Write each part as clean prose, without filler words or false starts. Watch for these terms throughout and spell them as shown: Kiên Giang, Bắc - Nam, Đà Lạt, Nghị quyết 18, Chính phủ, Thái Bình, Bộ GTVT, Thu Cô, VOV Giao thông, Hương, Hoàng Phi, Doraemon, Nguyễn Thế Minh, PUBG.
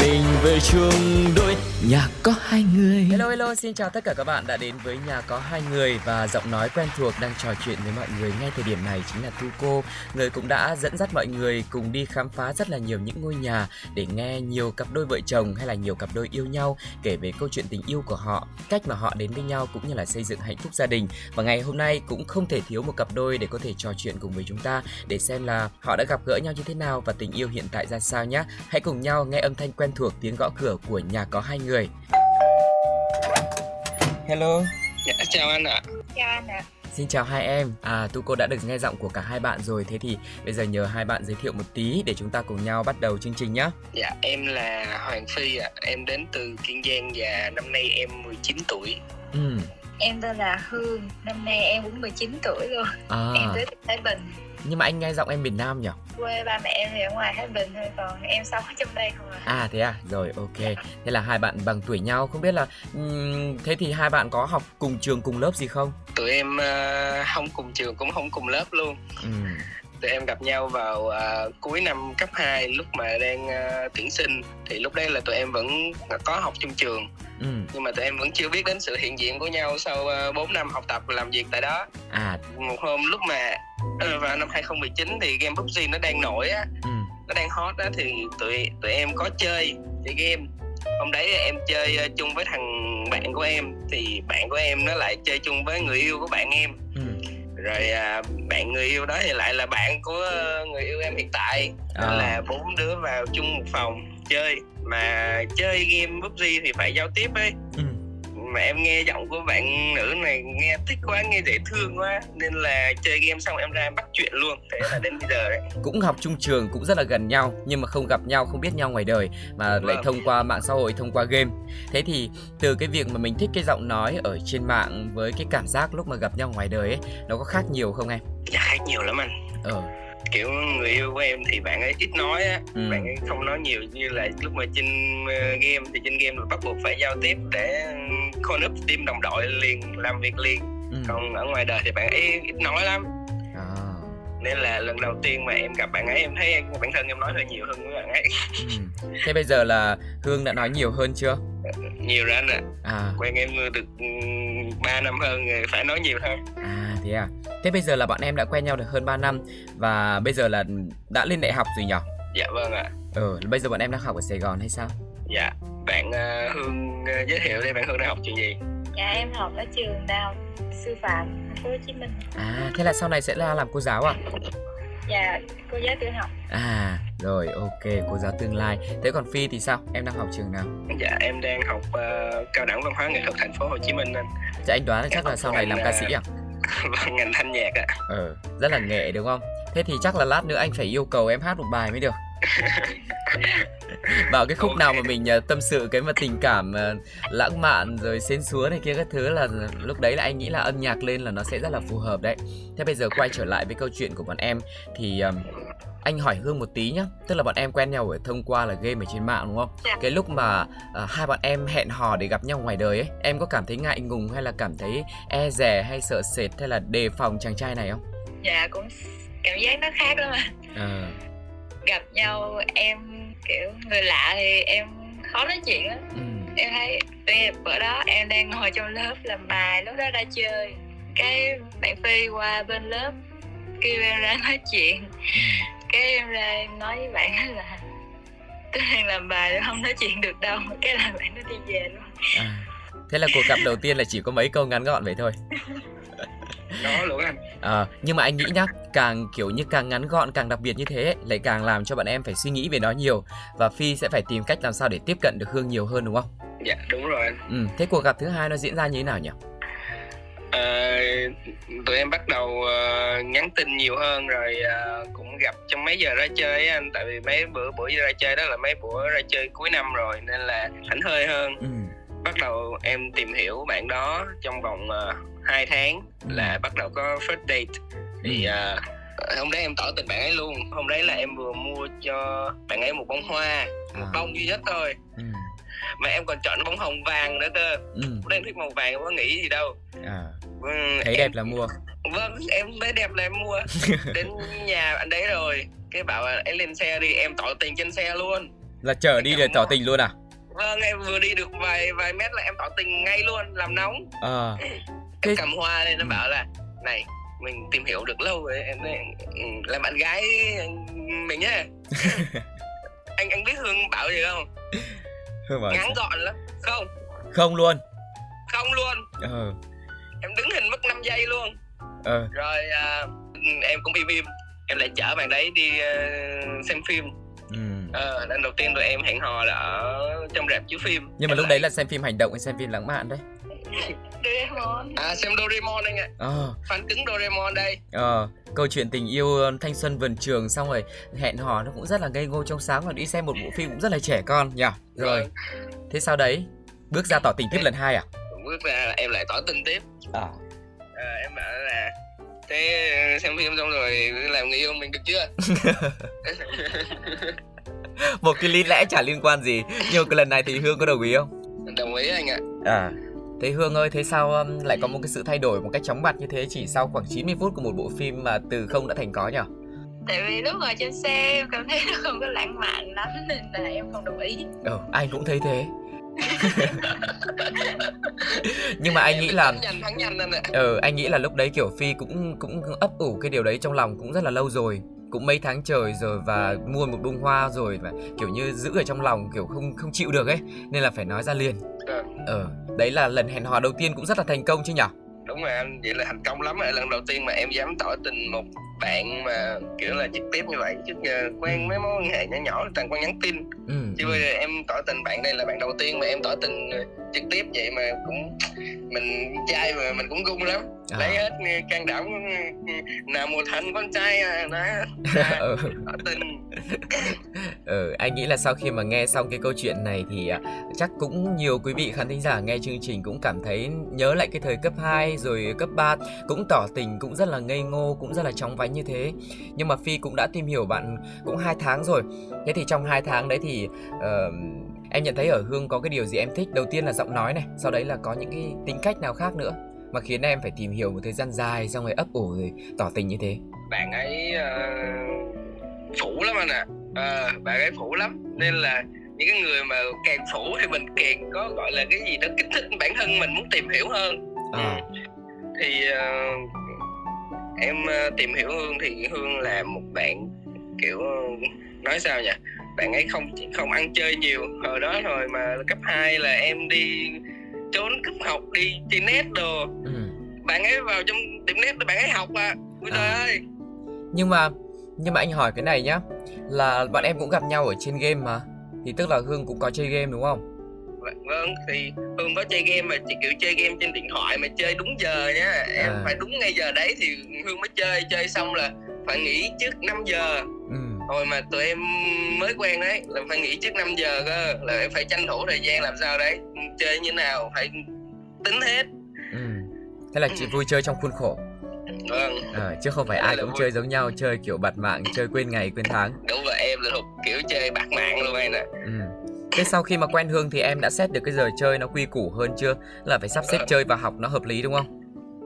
mình về chung đôi. Nhà Có Hai Người. Hello hello, xin chào tất cả các bạn đã đến với Nhà Có Hai Người. Và giọng nói quen thuộc đang trò chuyện với mọi người ngay thời điểm này chính là Thu Cô, người cũng đã dẫn dắt mọi người cùng đi khám phá rất là nhiều những ngôi nhà để nghe nhiều cặp đôi vợ chồng hay là nhiều cặp đôi yêu nhau kể về câu chuyện tình yêu của họ, cách mà họ đến với nhau cũng như là xây dựng hạnh phúc gia đình. Và ngày hôm nay cũng không thể thiếu một cặp đôi để có thể trò chuyện cùng với chúng ta để xem là họ đã gặp gỡ nhau như thế nào và tình yêu hiện tại ra sao nhé. Hãy cùng nhau nghe âm thanh quen thuộc, tiếng gõ cửa của Nhà Có Hai Người. Hello. Dạ, chào anh ạ. Chào anh ạ. Xin chào hai em. Thu Cô đã được nghe giọng của cả hai bạn rồi. Thế thì bây giờ nhờ hai bạn giới thiệu một tí để chúng ta cùng nhau bắt đầu chương trình nhé. Dạ, em là Hoàng Phi ạ. Em đến từ Kiên Giang và năm nay em 19 tuổi. Em tên là Hương, năm nay em cũng 19 tuổi rồi. Em tới từ Thái Bình. Nhưng mà anh nghe giọng em miền Nam nhỉ? Quê ba mẹ em thì ở ngoài Thái Bình thôi, còn em sống ở trong đây không ạ. À thế à, rồi ok. Thế là hai bạn bằng tuổi nhau, không biết là thế thì hai bạn có học cùng trường cùng lớp gì không? Tụi em không cùng trường cũng không cùng lớp luôn. Tụi em gặp nhau vào cuối năm cấp 2 lúc mà đang tuyển sinh. Thì lúc đấy là tụi em vẫn có học trong trường. Nhưng mà tụi em vẫn chưa biết đến sự hiện diện của nhau sau 4 năm học tập và làm việc tại đó. Một hôm lúc mà vào năm 2019 thì game PUBG nó đang nổi á, nó đang hot á, thì tụi em có chơi game. Hôm đấy em chơi chung với thằng bạn của em, thì bạn của em nó lại chơi chung với người yêu của bạn em. Rồi bạn người yêu đó thì lại là bạn của người yêu em hiện tại. Đó là 4 đứa vào chung một phòng chơi. Mà chơi game PUBG thì phải giao tiếp ấy. Mà em nghe giọng của bạn nữ này nghe thích quá, nghe dễ thương quá, nên là chơi game xong em ra em bắt chuyện luôn. Thế là đến bây giờ đấy. Cũng học chung trường, cũng rất là gần nhau, nhưng mà không gặp nhau, không biết nhau ngoài đời, mà lại thông qua mạng xã hội, thông qua game. Thế thì từ cái việc mà mình thích cái giọng nói ở trên mạng với cái cảm giác lúc mà gặp nhau ngoài đời ấy, nó có khác nhiều không em? Dạ khác nhiều lắm anh. Kiểu người yêu của em thì bạn ấy ít nói á, bạn ấy không nói nhiều như là lúc mà trên game, thì trên game là bắt buộc phải giao tiếp để call up team đồng đội liền, làm việc liền. Còn ở ngoài đời thì bạn ấy ít nói lắm. Nên là lần đầu tiên mà em gặp bạn ấy, em thấy bản thân em nói hơi nhiều hơn với bạn ấy. Thế bây giờ là Hương đã nói nhiều hơn chưa? Nhiều rồi anh ạ. Quen em được 3 năm hơn, phải nói nhiều hơn. Thế à? Thế bây giờ là bọn em đã quen nhau được hơn 3 năm và bây giờ là đã lên đại học rồi nhỉ? Dạ vâng ạ. Bây giờ bọn em đang học ở Sài Gòn hay sao? Dạ, bạn Hương giới thiệu đây, bạn Hương đang học trường gì? Dạ em học ở trường Đại học Sư phạm Thành phố Hồ Chí Minh. Thế là sau này sẽ là làm cô giáo à? Dạ, cô giáo tiểu học. Rồi ok, cô giáo tương lai. Thế còn Phi thì sao? Em đang học trường nào? Dạ em đang học Cao đẳng Văn hóa Nghệ thuật Thành phố Hồ Chí Minh anh. Dạ anh đoán là chắc là sau này làm ca sĩ à? Vâng, ngành thanh nhạc ạ. Rất là nghệ đúng không? Thế thì chắc là lát nữa anh phải yêu cầu em hát một bài mới được. Bảo cái khúc nào mà mình tâm sự cái mà tình cảm lãng mạn rồi xến xúa này kia các thứ, là lúc đấy là anh nghĩ là âm nhạc lên là nó sẽ rất là phù hợp đấy. Thế bây giờ quay trở lại với câu chuyện của bọn em thì anh hỏi Hương một tí nhá. Tức là bọn em quen nhau thông qua là game ở trên mạng đúng không? Cái lúc mà hai bọn em hẹn hò để gặp nhau ngoài đời ấy, em có cảm thấy ngại ngùng hay là cảm thấy e dè hay sợ sệt hay là đề phòng chàng trai này không? Dạ cũng cảm giác nó khác lắm ạ. Gặp nhau em kiểu người lạ thì em khó nói chuyện lắm. Em thấy bữa đó em đang ngồi trong lớp làm bài, lúc đó ra chơi, cái bạn Phi qua bên lớp kêu em ra nói chuyện, cái em ra em nói với bạn ấy là tôi đang làm bài không nói chuyện được đâu, cái là bạn nó đi về luôn. Thế là cuộc gặp đầu tiên là chỉ có mấy câu ngắn gọn vậy thôi. Đó luôn anh. Nhưng mà anh nghĩ nhá, càng kiểu như càng ngắn gọn càng đặc biệt như thế ấy, lại càng làm cho bạn em phải suy nghĩ về nó nhiều. Và Phi sẽ phải tìm cách làm sao để tiếp cận được Hương nhiều hơn đúng không? Dạ đúng rồi anh. Thế cuộc gặp thứ hai nó diễn ra như thế nào nhỉ? Tụi em bắt đầu nhắn tin nhiều hơn, rồi cũng gặp trong mấy giờ ra chơi anh. Tại vì mấy buổi ra chơi đó là mấy buổi ra chơi cuối năm rồi, nên là thảnh thơi hơn. Bắt đầu em tìm hiểu bạn đó trong vòng 2 tháng là bắt đầu có first date. Thì Hôm đấy em tỏ tình bạn ấy luôn. Hôm đấy là em vừa mua cho bạn ấy một bông hoa, một bông duy nhất thôi. Mà em còn chọn bông hồng vàng nữa cơ. Lúc đấy em thích màu vàng, em có nghĩ gì đâu. Thấy đẹp là mua. Vâng, em thấy đẹp là em mua. Đến nhà anh đấy rồi, cái bảo là em lên xe đi, em tỏ tình trên xe luôn. Là chở đi để tỏ tình luôn à? Vâng, em vừa đi được vài mét là em tỏ tình ngay luôn, làm nóng. Em cầm hoa lên, nó bảo là này, mình tìm hiểu được lâu rồi, em là bạn gái mình nhá. Anh biết Hương bảo gì không? Hương bảo ngắn sao? Gọn lắm. Không luôn. Em đứng hình mất 5 giây luôn. Rồi em cũng im. Em lại chở bạn đấy đi xem phim. Lần đầu tiên tụi em hẹn hò là ở trong rạp chiếu phim. Nhưng mà lúc đấy là xem phim hành động hay xem phim lãng mạn đấy? Doraemon. Xem Doraemon anh ạ. Fan cứng Doraemon đây. Câu chuyện tình yêu thanh xuân vườn trường, xong rồi hẹn hò nó cũng rất là ngây ngô trong sáng, và đi xem một bộ phim cũng rất là trẻ con nhỉ. Rồi. Thế sau đấy bước ra tỏ tình tiếp lần hai à? Bước ra em lại tỏ tình tiếp. Em bảo là thế xem phim xong rồi làm người yêu mình được chưa? Một cái lý lẽ chả liên quan gì, nhưng cái lần này thì Hương có đồng ý không? Đồng ý anh ạ. Thế Hương ơi, thế sao lại có một cái sự thay đổi một cách chóng mặt như thế chỉ sau khoảng 90 phút của một bộ phim mà từ không đã thành có nhỉ? Tại vì lúc ngồi trên xe em cảm thấy nó không có lãng mạn lắm nên là em không đồng ý. Anh cũng thấy thế. Nhưng mà anh nghĩ là anh nghĩ là lúc đấy kiểu Phi cũng ấp ủ cái điều đấy trong lòng cũng rất là lâu rồi, cũng mấy tháng trời rồi, và mua một bông hoa rồi và kiểu như giữ ở trong lòng kiểu không chịu được ấy, nên là phải nói ra liền. Đấy là lần hẹn hò đầu tiên cũng rất là thành công chứ nhỉ? Đúng rồi anh, vậy là thành công lắm rồi. Lần đầu tiên mà em dám tỏ tình một bạn mà kiểu là trực tiếp như vậy, chứ quen mấy mối quan hệ nhỏ nhỏ toàn qua nhắn tin. Chứ bây giờ em tỏ tình bạn đây là bạn đầu tiên mà em tỏ tình trực tiếp vậy, mà cũng mình trai mà mình cũng gung lắm. Lấy hết can đảm, nào một thằng con trai tỏ tình. Anh nghĩ là sau khi mà nghe xong cái câu chuyện này thì chắc cũng nhiều quý vị khán thính giả nghe chương trình cũng cảm thấy nhớ lại cái thời cấp 2 rồi cấp 3 cũng tỏ tình, cũng rất là ngây ngô, cũng rất là chóng vánh như thế. Nhưng mà Phi cũng đã tìm hiểu bạn cũng 2 tháng rồi. Thế thì trong 2 tháng đấy thì em nhận thấy ở Hương có cái điều gì em thích? Đầu tiên là giọng nói này, sau đấy là có những cái tính cách nào khác nữa mà khiến em phải tìm hiểu một thời gian dài, xong rồi ấp ủ rồi tỏ tình như thế? Bạn ấy phủ lắm anh ạ. Bạn ấy phủ lắm, nên là những cái người mà càng phủ thì mình càng có gọi là cái gì đó kích thích bản thân mình muốn tìm hiểu hơn. Thì em tìm hiểu Hương thì Hương là một bạn kiểu nói sao nhỉ, bạn ấy không ăn chơi nhiều. Hồi đó rồi mà cấp 2 là em đi trốn cướp học, đi nét đồ. Bạn ấy vào trong tiệm nét để bạn ấy học à. Ôi trời ơi. Nhưng mà anh hỏi cái này nhá, là bọn em cũng gặp nhau ở trên game mà, thì tức là Hương cũng có chơi game đúng không? Vâng, thì Hương có chơi game mà chỉ kiểu chơi game trên điện thoại mà chơi đúng giờ nhá. Em phải đúng ngay giờ đấy thì Hương mới chơi xong là phải nghỉ trước 5 giờ. Hồi mà tụi em mới quen đấy là phải nghỉ trước 5 giờ cơ, là em phải tranh thủ thời gian làm sao đấy, chơi như nào phải tính hết. Thế là chị vui chơi trong khuôn khổ. Vâng. Chứ không phải ai cũng chơi giống nhau, chơi kiểu bạt mạng, chơi quên ngày quên tháng. Đúng rồi, em là thuộc kiểu chơi bạt mạng luôn anh ạ. Thế sau khi mà quen Hương thì em đã xét được cái giờ chơi nó quy củ hơn chưa? Là phải sắp xếp chơi và học nó hợp lý đúng không?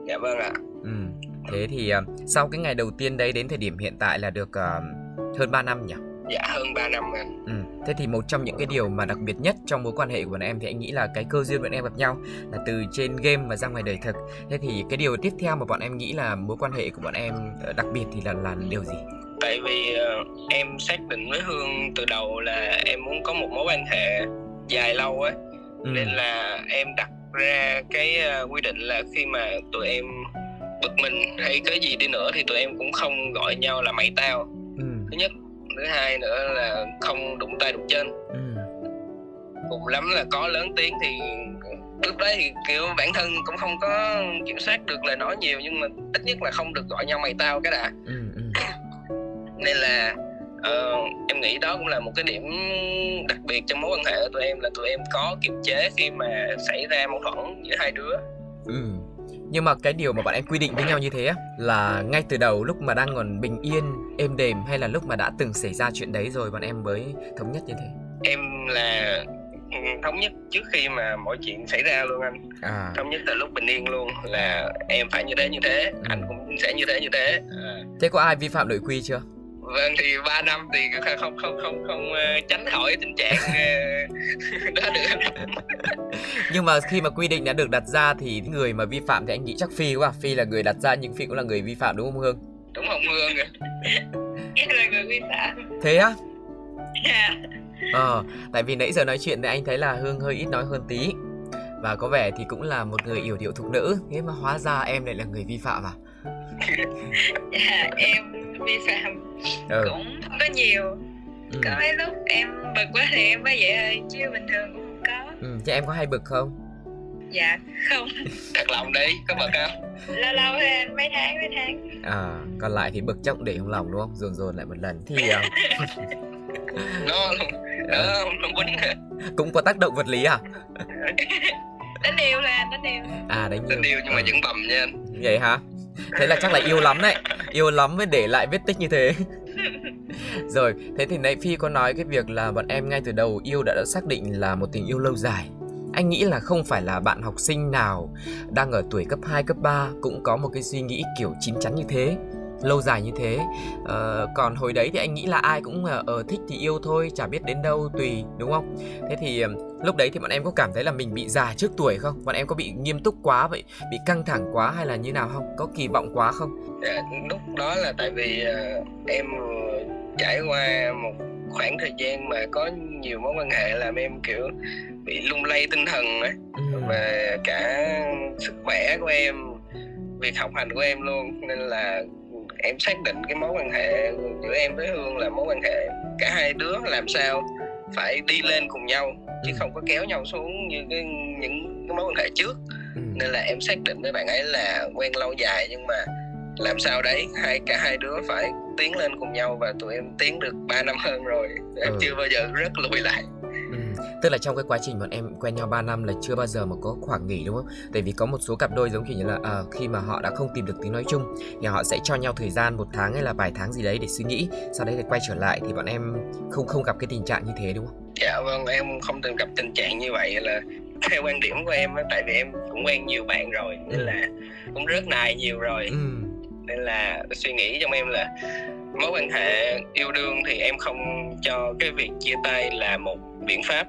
Dạ vâng ạ. Thế thì sau cái ngày đầu tiên đấy đến thời điểm hiện tại là được hơn 3 năm nhỉ? Dạ hơn 3 năm anh. Thế thì một trong những cái điều mà đặc biệt nhất trong mối quan hệ của bọn em thì anh nghĩ là cái cơ duyên bọn em gặp nhau là từ trên game mà ra ngoài đời thực. Thế thì cái điều tiếp theo mà bọn em nghĩ là mối quan hệ của bọn em đặc biệt thì là điều gì? Tại vì em xác định với Hương từ đầu là em muốn có một mối quan hệ dài lâu ấy. Nên là em đặt ra cái quy định là khi mà tụi em bực mình hay cái gì đi nữa thì tụi em cũng không gọi nhau là mày tao. Thứ nhất, thứ hai nữa là không đụng tay đụng chân. Cùng lắm là có lớn tiếng thì lúc đấy thì kiểu bản thân cũng không có kiểm soát được lời nói nhiều, nhưng mà ít nhất là không được gọi nhau mày tao cái đã. Nên là em nghĩ đó cũng là một cái điểm đặc biệt trong mối quan hệ của tụi em, là tụi em có kiềm chế khi mà xảy ra mâu thuẫn giữa hai đứa. Nhưng mà cái điều mà bọn em quy định với nhau như thế là ngay từ đầu lúc mà đang còn bình yên, êm đềm, hay là lúc mà đã từng xảy ra chuyện đấy rồi bọn em mới thống nhất như thế? Em là thống nhất trước khi mà mọi chuyện xảy ra luôn anh. Thống nhất từ lúc bình yên luôn là em phải như thế, anh cũng sẽ như thế. Thế có ai vi phạm nội quy chưa? Vâng, thì 3 năm thì không tránh khỏi tình trạng đó được. Nhưng mà khi mà quy định đã được đặt ra thì người mà vi phạm thì anh nghĩ chắc Phi quá. Phi là người đặt ra nhưng Phi cũng là người vi phạm đúng không Hương? Đúng không Hương ạ? Em là người vi phạm. Thế á? Yeah. Tại vì nãy giờ nói chuyện thì anh thấy là Hương hơi ít nói hơn tí. Và có vẻ thì cũng là một người yểu điệu thục nữ. Thế mà hóa ra em lại là người vi phạm à? Dạ, em vi phạm cũng không có nhiều. Có mấy lúc em bực quá thì em mới vậy thôi, chứ bình thường cũng không có. Chứ em có hay bực không? Dạ, không. Thật lòng đi, có bực không? Lâu lâu thôi anh, mấy tháng. Còn lại thì bực chắc để trong lòng đúng không? Dồn lại một lần thì cũng có tác động vật lý à? Đánh yêu là đánh yêu nhưng mà vẫn bầm nha anh. Vậy hả? Thế là chắc là yêu lắm đấy. Yêu lắm mới để lại vết tích như thế. Rồi, thế thì nãy Phi có nói cái việc là bọn em ngay từ đầu yêu đã xác định là một tình yêu lâu dài. Anh nghĩ là không phải là bạn học sinh nào đang ở tuổi cấp 2, cấp 3 cũng có một cái suy nghĩ kiểu chín chắn như thế, lâu dài như thế. Còn hồi đấy thì anh nghĩ là ai cũng thích thì yêu thôi, chả biết đến đâu tùy, đúng không? Thế thì lúc đấy thì bọn em có cảm thấy là mình bị già trước tuổi không? Bọn em có bị nghiêm túc quá vậy, bị căng thẳng quá hay là như nào không? Có kỳ vọng quá không? Lúc đó là tại vì em trải qua một khoảng thời gian mà có nhiều mối quan hệ làm em kiểu bị lung lay tinh thần ấy. Và cả sức khỏe của em, việc học hành của em luôn. Nên là em xác định cái mối quan hệ giữa em với Hương là mối quan hệ cả hai đứa làm sao phải đi lên cùng nhau, chứ không có kéo nhau xuống như những mối quan hệ trước. Nên là em xác định với bạn ấy là quen lâu dài nhưng mà làm sao đấy cả hai đứa phải tiến lên cùng nhau, và tụi em tiến được 3 năm hơn rồi. Em chưa bao giờ rất lùi lại. Tức là trong cái quá trình bọn em quen nhau 3 năm là chưa bao giờ mà có khoảng nghỉ đúng không? Tại vì có một số cặp đôi giống kiểu như là khi mà họ đã không tìm được tiếng nói chung thì họ sẽ cho nhau thời gian 1 tháng hay là vài tháng gì đấy để suy nghĩ, sau đấy thì quay trở lại. Thì bọn em không gặp cái tình trạng như thế đúng không? Dạ vâng, em không từng gặp tình trạng như vậy. Là theo quan điểm của em, tại vì em cũng quen nhiều bạn rồi nên là cũng rớt nài nhiều rồi. Nên là suy nghĩ trong em là mối quan hệ yêu đương thì em không cho cái việc chia tay là một biện pháp.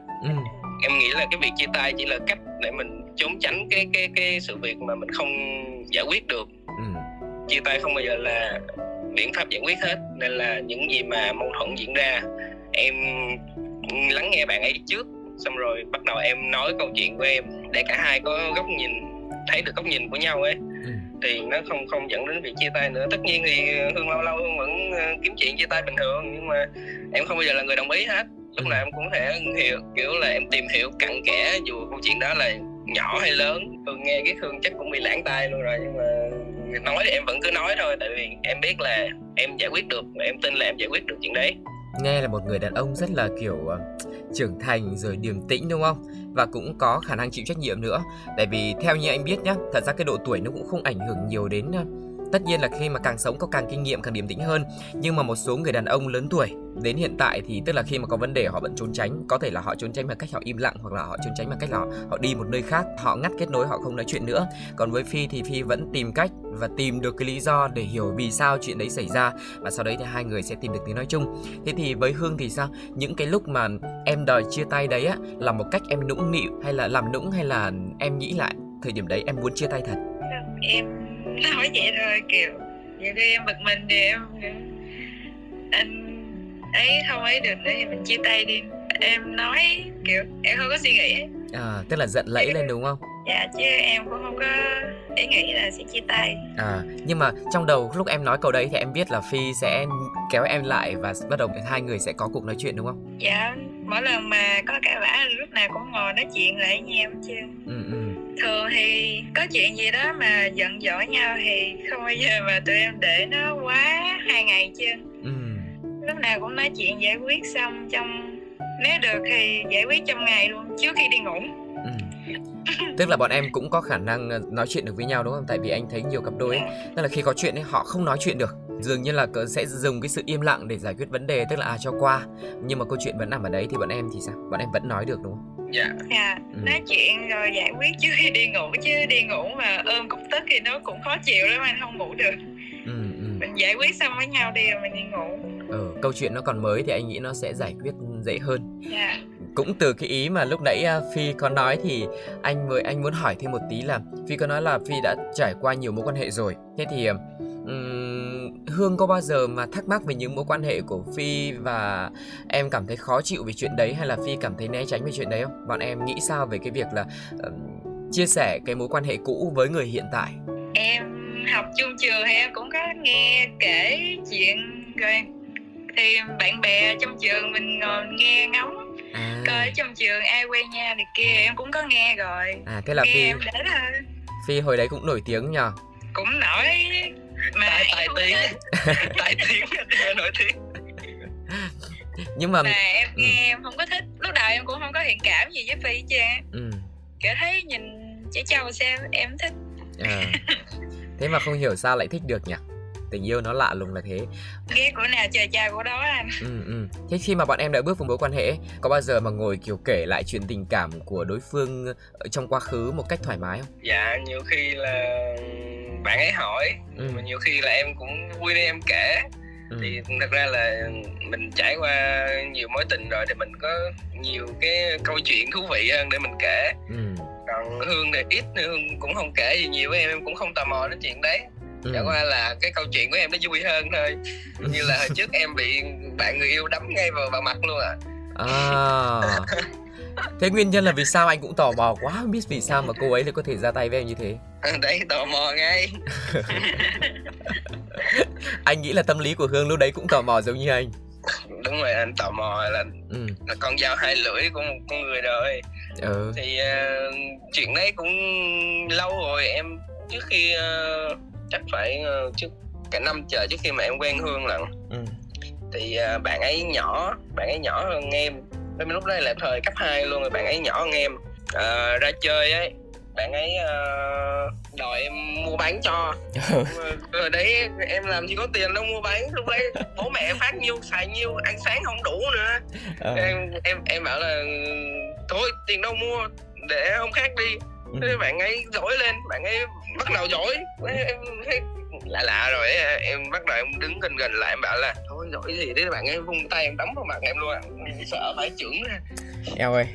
Em nghĩ là cái việc chia tay chỉ là cách để mình trốn tránh cái sự việc mà mình không giải quyết được. Chia tay không bao giờ là biện pháp giải quyết hết. Nên là những gì mà mâu thuẫn diễn ra, em lắng nghe bạn ấy trước, xong rồi bắt đầu em nói câu chuyện của em để cả hai có góc nhìn, thấy được góc nhìn của nhau ấy. Thì nó không dẫn đến việc chia tay nữa. Tất nhiên thì Hương lâu lâu Hương vẫn kiếm chuyện chia tay bình thường, nhưng mà em không bao giờ là người đồng ý hết. Lúc nào em cũng thể hiểu, kiểu là em tìm hiểu cặn kẽ, dù câu chuyện đó là nhỏ hay lớn. Hương nghe cái Hương chắc cũng bị lãng tai luôn rồi, nhưng mà nói thì em vẫn cứ nói thôi. Tại vì em biết là em giải quyết được, em tin là em giải quyết được chuyện đấy. Nghe là một người đàn ông rất là kiểu trưởng thành rồi điềm tĩnh đúng không? Và cũng có khả năng chịu trách nhiệm nữa. Tại vì theo như anh biết nhá, thật ra cái độ tuổi nó cũng không ảnh hưởng nhiều đến. Tất nhiên là khi mà càng sống có càng kinh nghiệm, càng điềm tĩnh hơn. Nhưng mà một số người đàn ông lớn tuổi đến hiện tại thì tức là khi mà có vấn đề họ vẫn trốn tránh. Có thể là họ trốn tránh bằng cách họ im lặng, hoặc là họ trốn tránh bằng cách là họ đi một nơi khác, họ ngắt kết nối, họ không nói chuyện nữa. Còn với Phi thì Phi vẫn tìm cách và tìm được cái lý do để hiểu vì sao chuyện đấy xảy ra, và sau đấy thì hai người sẽ tìm được tiếng nói chung. Thế thì với Hương thì sao? Những cái lúc mà em đòi chia tay đấy á, là một cách em nũng nịu hay là làm nũng, hay là em nghĩ lại thời điểm đấy em muốn chia tay thật? Em nói vậy rồi, kiểu nhiều khi em bực mình thì em anh ấy không ấy được nữa thì mình chia tay đi. Em nói kiểu em không có suy nghĩ. Tức là giận lẫy lên đúng không? Dạ, chứ em cũng không có ý nghĩ là sẽ chia tay. Nhưng mà trong đầu lúc em nói câu đấy thì em biết là Phi sẽ kéo em lại và bắt đầu hai người sẽ có cuộc nói chuyện đúng không? Dạ, mỗi lần mà có cãi vã lúc nào cũng ngồi nói chuyện lại với em chứ. Thường thì có chuyện gì đó mà giận dỗi nhau thì không bao giờ mà tụi em để nó quá 2 ngày chưa. Lúc nào cũng nói chuyện giải quyết xong, trong nếu được thì giải quyết trong ngày luôn trước khi đi ngủ. Tức là bọn em cũng có khả năng nói chuyện được với nhau đúng không? Tại vì anh thấy nhiều cặp đôi ấy, tức là khi có chuyện ấy họ không nói chuyện được, dường như là sẽ dùng cái sự im lặng để giải quyết vấn đề, tức là cho qua. Nhưng mà câu chuyện vẫn nằm ở đấy, thì bọn em thì sao? Bọn em vẫn nói được đúng không? Dạ. Yeah. Nói chuyện rồi giải quyết trước khi đi ngủ, chứ đi ngủ mà ôm cục tức thì nó cũng khó chịu lắm, anh không ngủ được. Mình giải quyết xong với nhau đi rồi mình đi ngủ. Câu chuyện nó còn mới thì anh nghĩ nó sẽ giải quyết dễ hơn. Yeah. Cũng từ cái ý mà lúc nãy Phi có nói thì anh muốn hỏi thêm một tí là Phi có nói là Phi đã trải qua nhiều mối quan hệ rồi. Thế thì Hương có bao giờ mà thắc mắc về những mối quan hệ của Phi và em cảm thấy khó chịu về chuyện đấy, hay là Phi cảm thấy né tránh về chuyện đấy không? Bọn em nghĩ sao về cái việc là chia sẻ cái mối quan hệ cũ với người hiện tại? Em học chung trường thì em cũng có nghe kể chuyện rồi, thì bạn bè trong trường mình ngồi nghe ngóng coi trong trường ai quen nha thì kia, em cũng có nghe rồi. Thế là Phi hồi đấy cũng nổi tiếng nhờ. Cũng nổi mà tài tiếng nổi tiếng. Nhưng mà em nghe em không có thích, lúc đầu em cũng không có thiện cảm gì với Phi chứ. Kiểu thấy nhìn trẻ trâu xem em thích. Thế mà không hiểu sao lại thích được nhỉ? Tình yêu nó lạ lùng là thế. Ghé của nào trời chào của đó anh. Thế khi mà bọn em đã bước vào mối quan hệ, có bao giờ mà ngồi kiểu kể lại chuyện tình cảm của đối phương trong quá khứ một cách thoải mái không? Dạ, nhiều khi là bạn ấy hỏi, mà nhiều khi là em cũng vui nên em kể. Thì thật ra là mình trải qua nhiều mối tình rồi thì mình có nhiều cái câu chuyện thú vị hơn để mình kể. Còn Hương thì ít, Hương cũng không kể gì nhiều với em cũng không tò mò đến chuyện đấy. Chẳng qua là cái câu chuyện của em nó vui hơn thôi. Như là hồi trước em bị bạn người yêu đấm ngay vào mặt luôn ạ. Thế nguyên nhân là vì sao? Anh cũng tò mò quá, không biết vì sao mà cô ấy lại có thể ra tay với em như thế. Đấy, tò mò ngay. Anh nghĩ là tâm lý của Hương lúc đấy cũng tò mò giống như anh. Đúng rồi, anh tò mò là con dao hai lưỡi của một con người rồi. Thì chuyện đấy cũng lâu rồi. Em trước khi chắc phải trước cả năm trời trước khi mà em quen Hương lận. Thì bạn ấy nhỏ hơn em. Bên lúc đấy là thời cấp 2 luôn rồi, bạn ấy nhỏ hơn em. Ra chơi ấy, bạn ấy đòi em mua bánh cho. Rồi đấy em làm gì có tiền đâu mua bánh, lúc đấy bố mẹ phát nhiêu xài nhiêu, ăn sáng không đủ nữa. Em bảo là thôi tiền đâu mua, để hôm khác đi. Thế bạn ấy dỗi lên, bạn ấy bắt đầu dỗi. Em thấy lạ rồi ấy. Em bắt đầu em đứng gần lại, em bảo là thôi dỗi gì đấy, bạn ấy vung tay em đấm vào mặt em luôn ạ. Sợ phải chưởng ra. Eo ơi,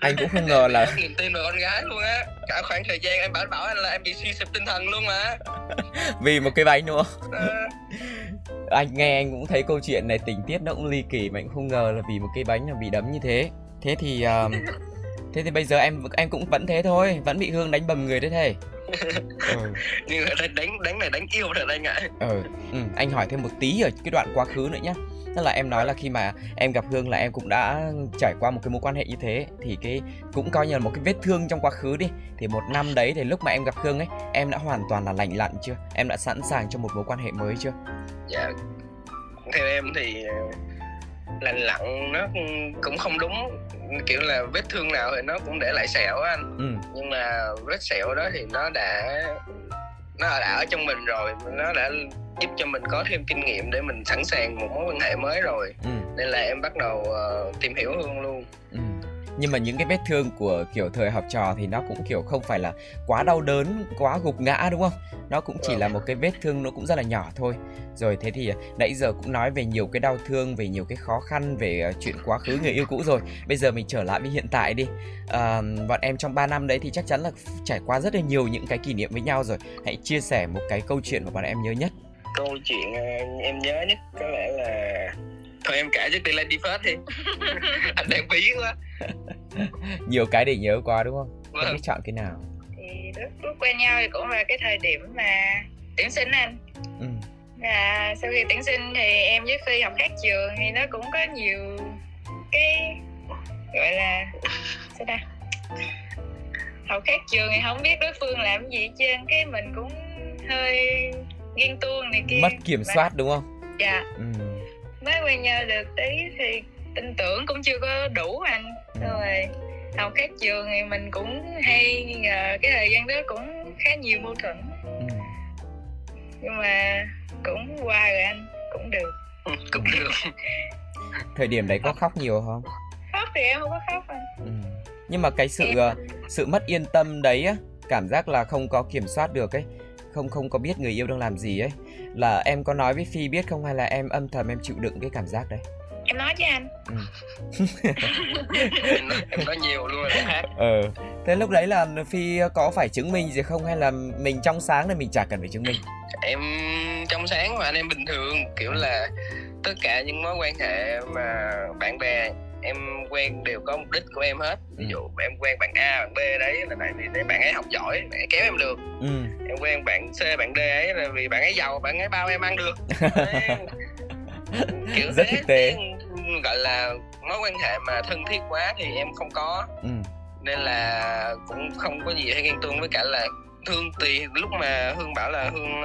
anh cũng không ngờ là niềm tin vào con gái luôn á. Cả khoảng thời gian em bảo anh là em bị suy sụp tinh thần luôn mà. Vì một cái bánh nữa. Anh nghe anh cũng thấy câu chuyện này tình tiết nó cũng ly kỳ, mà anh không ngờ là vì một cái bánh mà bị đấm như thế. Thế thì bây giờ em cũng vẫn thế thôi, vẫn bị Hương đánh bầm người đấy thầy. Nhưng mà đánh này đánh yêu thật anh ạ. Anh hỏi thêm một tí ở cái đoạn quá khứ nữa nhá. Tức là em nói là khi mà em gặp Hương là em cũng đã trải qua một cái mối quan hệ như thế, thì cái cũng coi như là một cái vết thương trong quá khứ đi. Thì một năm đấy thì lúc mà em gặp Hương ấy, em đã hoàn toàn là lành lặn chưa? Em đã sẵn sàng cho một mối quan hệ mới chưa? Dạ, theo em thì lành lặn nó cũng không đúng, kiểu là vết thương nào thì nó cũng để lại sẹo á anh. Nhưng mà vết sẹo đó thì nó đã ở trong mình rồi, nó đã giúp cho mình có thêm kinh nghiệm để mình sẵn sàng một mối quan hệ mới rồi. Nên là em bắt đầu tìm hiểu Hương luôn. Nhưng mà những cái vết thương của kiểu thời học trò thì nó cũng kiểu không phải là quá đau đớn, quá gục ngã đúng không? Nó cũng chỉ là một cái vết thương nó cũng rất là nhỏ thôi. Rồi thế thì nãy giờ cũng nói về nhiều cái đau thương, về nhiều cái khó khăn, về chuyện quá khứ người yêu cũ rồi. Bây giờ mình trở lại với hiện tại đi. Bọn em trong 3 năm đấy thì chắc chắn là trải qua rất là nhiều những cái kỷ niệm với nhau rồi. Hãy chia sẻ một cái câu chuyện mà bọn em nhớ nhất. Câu chuyện em nhớ nhất có lẽ là... Thôi em kể trước đi, lên đi first đi. Anh đang bí quá. Nhiều cái để nhớ quá đúng không? Vâng. Không biết chọn cái nào. Thì lúc quen nhau thì cũng là cái thời điểm mà tuyển sinh anh. Là sau khi tuyển sinh thì em với Phi học khác trường, thì nó cũng có nhiều cái gọi là sao ta, học khác trường thì không biết đối phương làm gì trên cái mình cũng hơi ghen tuông này kia, mất kiểm soát đúng không? Dạ. Mới quen nhau được tí thì tin tưởng cũng chưa có đủ anh. Rồi học các trường thì mình cũng hay nghi ngờ, cái thời gian đó cũng khá nhiều mâu thuẫn. Nhưng mà cũng qua rồi anh, cũng được. Cũng được. Thời điểm đấy có khóc nhiều không? Khóc thì em không có khóc anh. Nhưng mà cái sự mất yên tâm đấy á, cảm giác là không có kiểm soát được ấy, không có biết người yêu đang làm gì ấy, là em có nói với Phi biết không hay là em âm thầm em chịu đựng cái cảm giác đấy? Em nói chứ anh. Em nói nhiều luôn đấy hả? Thế lúc đấy là Phi có phải chứng minh gì không hay là mình trong sáng nên mình chả cần phải chứng minh? Em trong sáng mà anh, em bình thường, kiểu là tất cả những mối quan hệ mà bạn bè em quen đều có mục đích của em hết. Ví dụ em quen bạn A, bạn B đấy là tại vì để bạn ấy học giỏi, bạn ấy kéo em được. Em quen bạn C, bạn D ấy là vì bạn ấy giàu, bạn ấy bao em ăn được. Kiểu rất thực tế, gọi là mối quan hệ mà thân thiết quá thì em không có. Nên là cũng không có gì hay ghen tuông, với cả là Hương thì lúc mà Hương bảo là Hương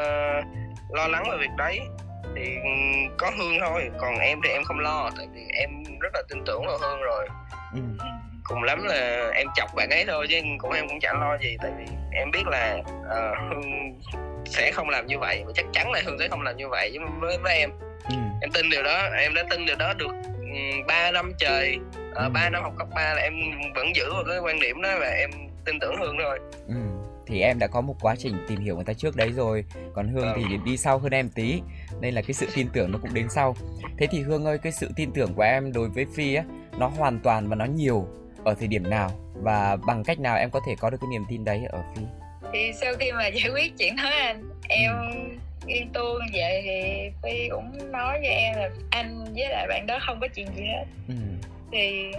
lo lắng về việc đấy thì có Hương thôi, còn em thì em không lo, tại vì em rất là tin tưởng vào Hương rồi. Cùng lắm là em chọc bạn ấy thôi chứ cũng em cũng chẳng lo gì, tại vì em biết là Hương sẽ không làm như vậy, và chắc chắn là Hương sẽ không làm như vậy với em. Em tin điều đó, em đã tin điều đó được 3 năm trời, 3 năm học cấp 3 là em vẫn giữ vào cái quan điểm đó và em tin tưởng Hương rồi. Thì em đã có một quá trình tìm hiểu người ta trước đấy rồi, còn Hương thì đi sau hơn em tí, nên là cái sự tin tưởng nó cũng đến sau. Thế thì Hương ơi, cái sự tin tưởng của em đối với Phi á, nó hoàn toàn và nó nhiều ở thời điểm nào, và bằng cách nào em có thể có được cái niềm tin đấy ở Phi? Thì sau khi mà giải quyết chuyện đó anh, em ghen tuông vậy thì Phi cũng nói với em là anh với lại bạn đó không có chuyện gì hết. Thì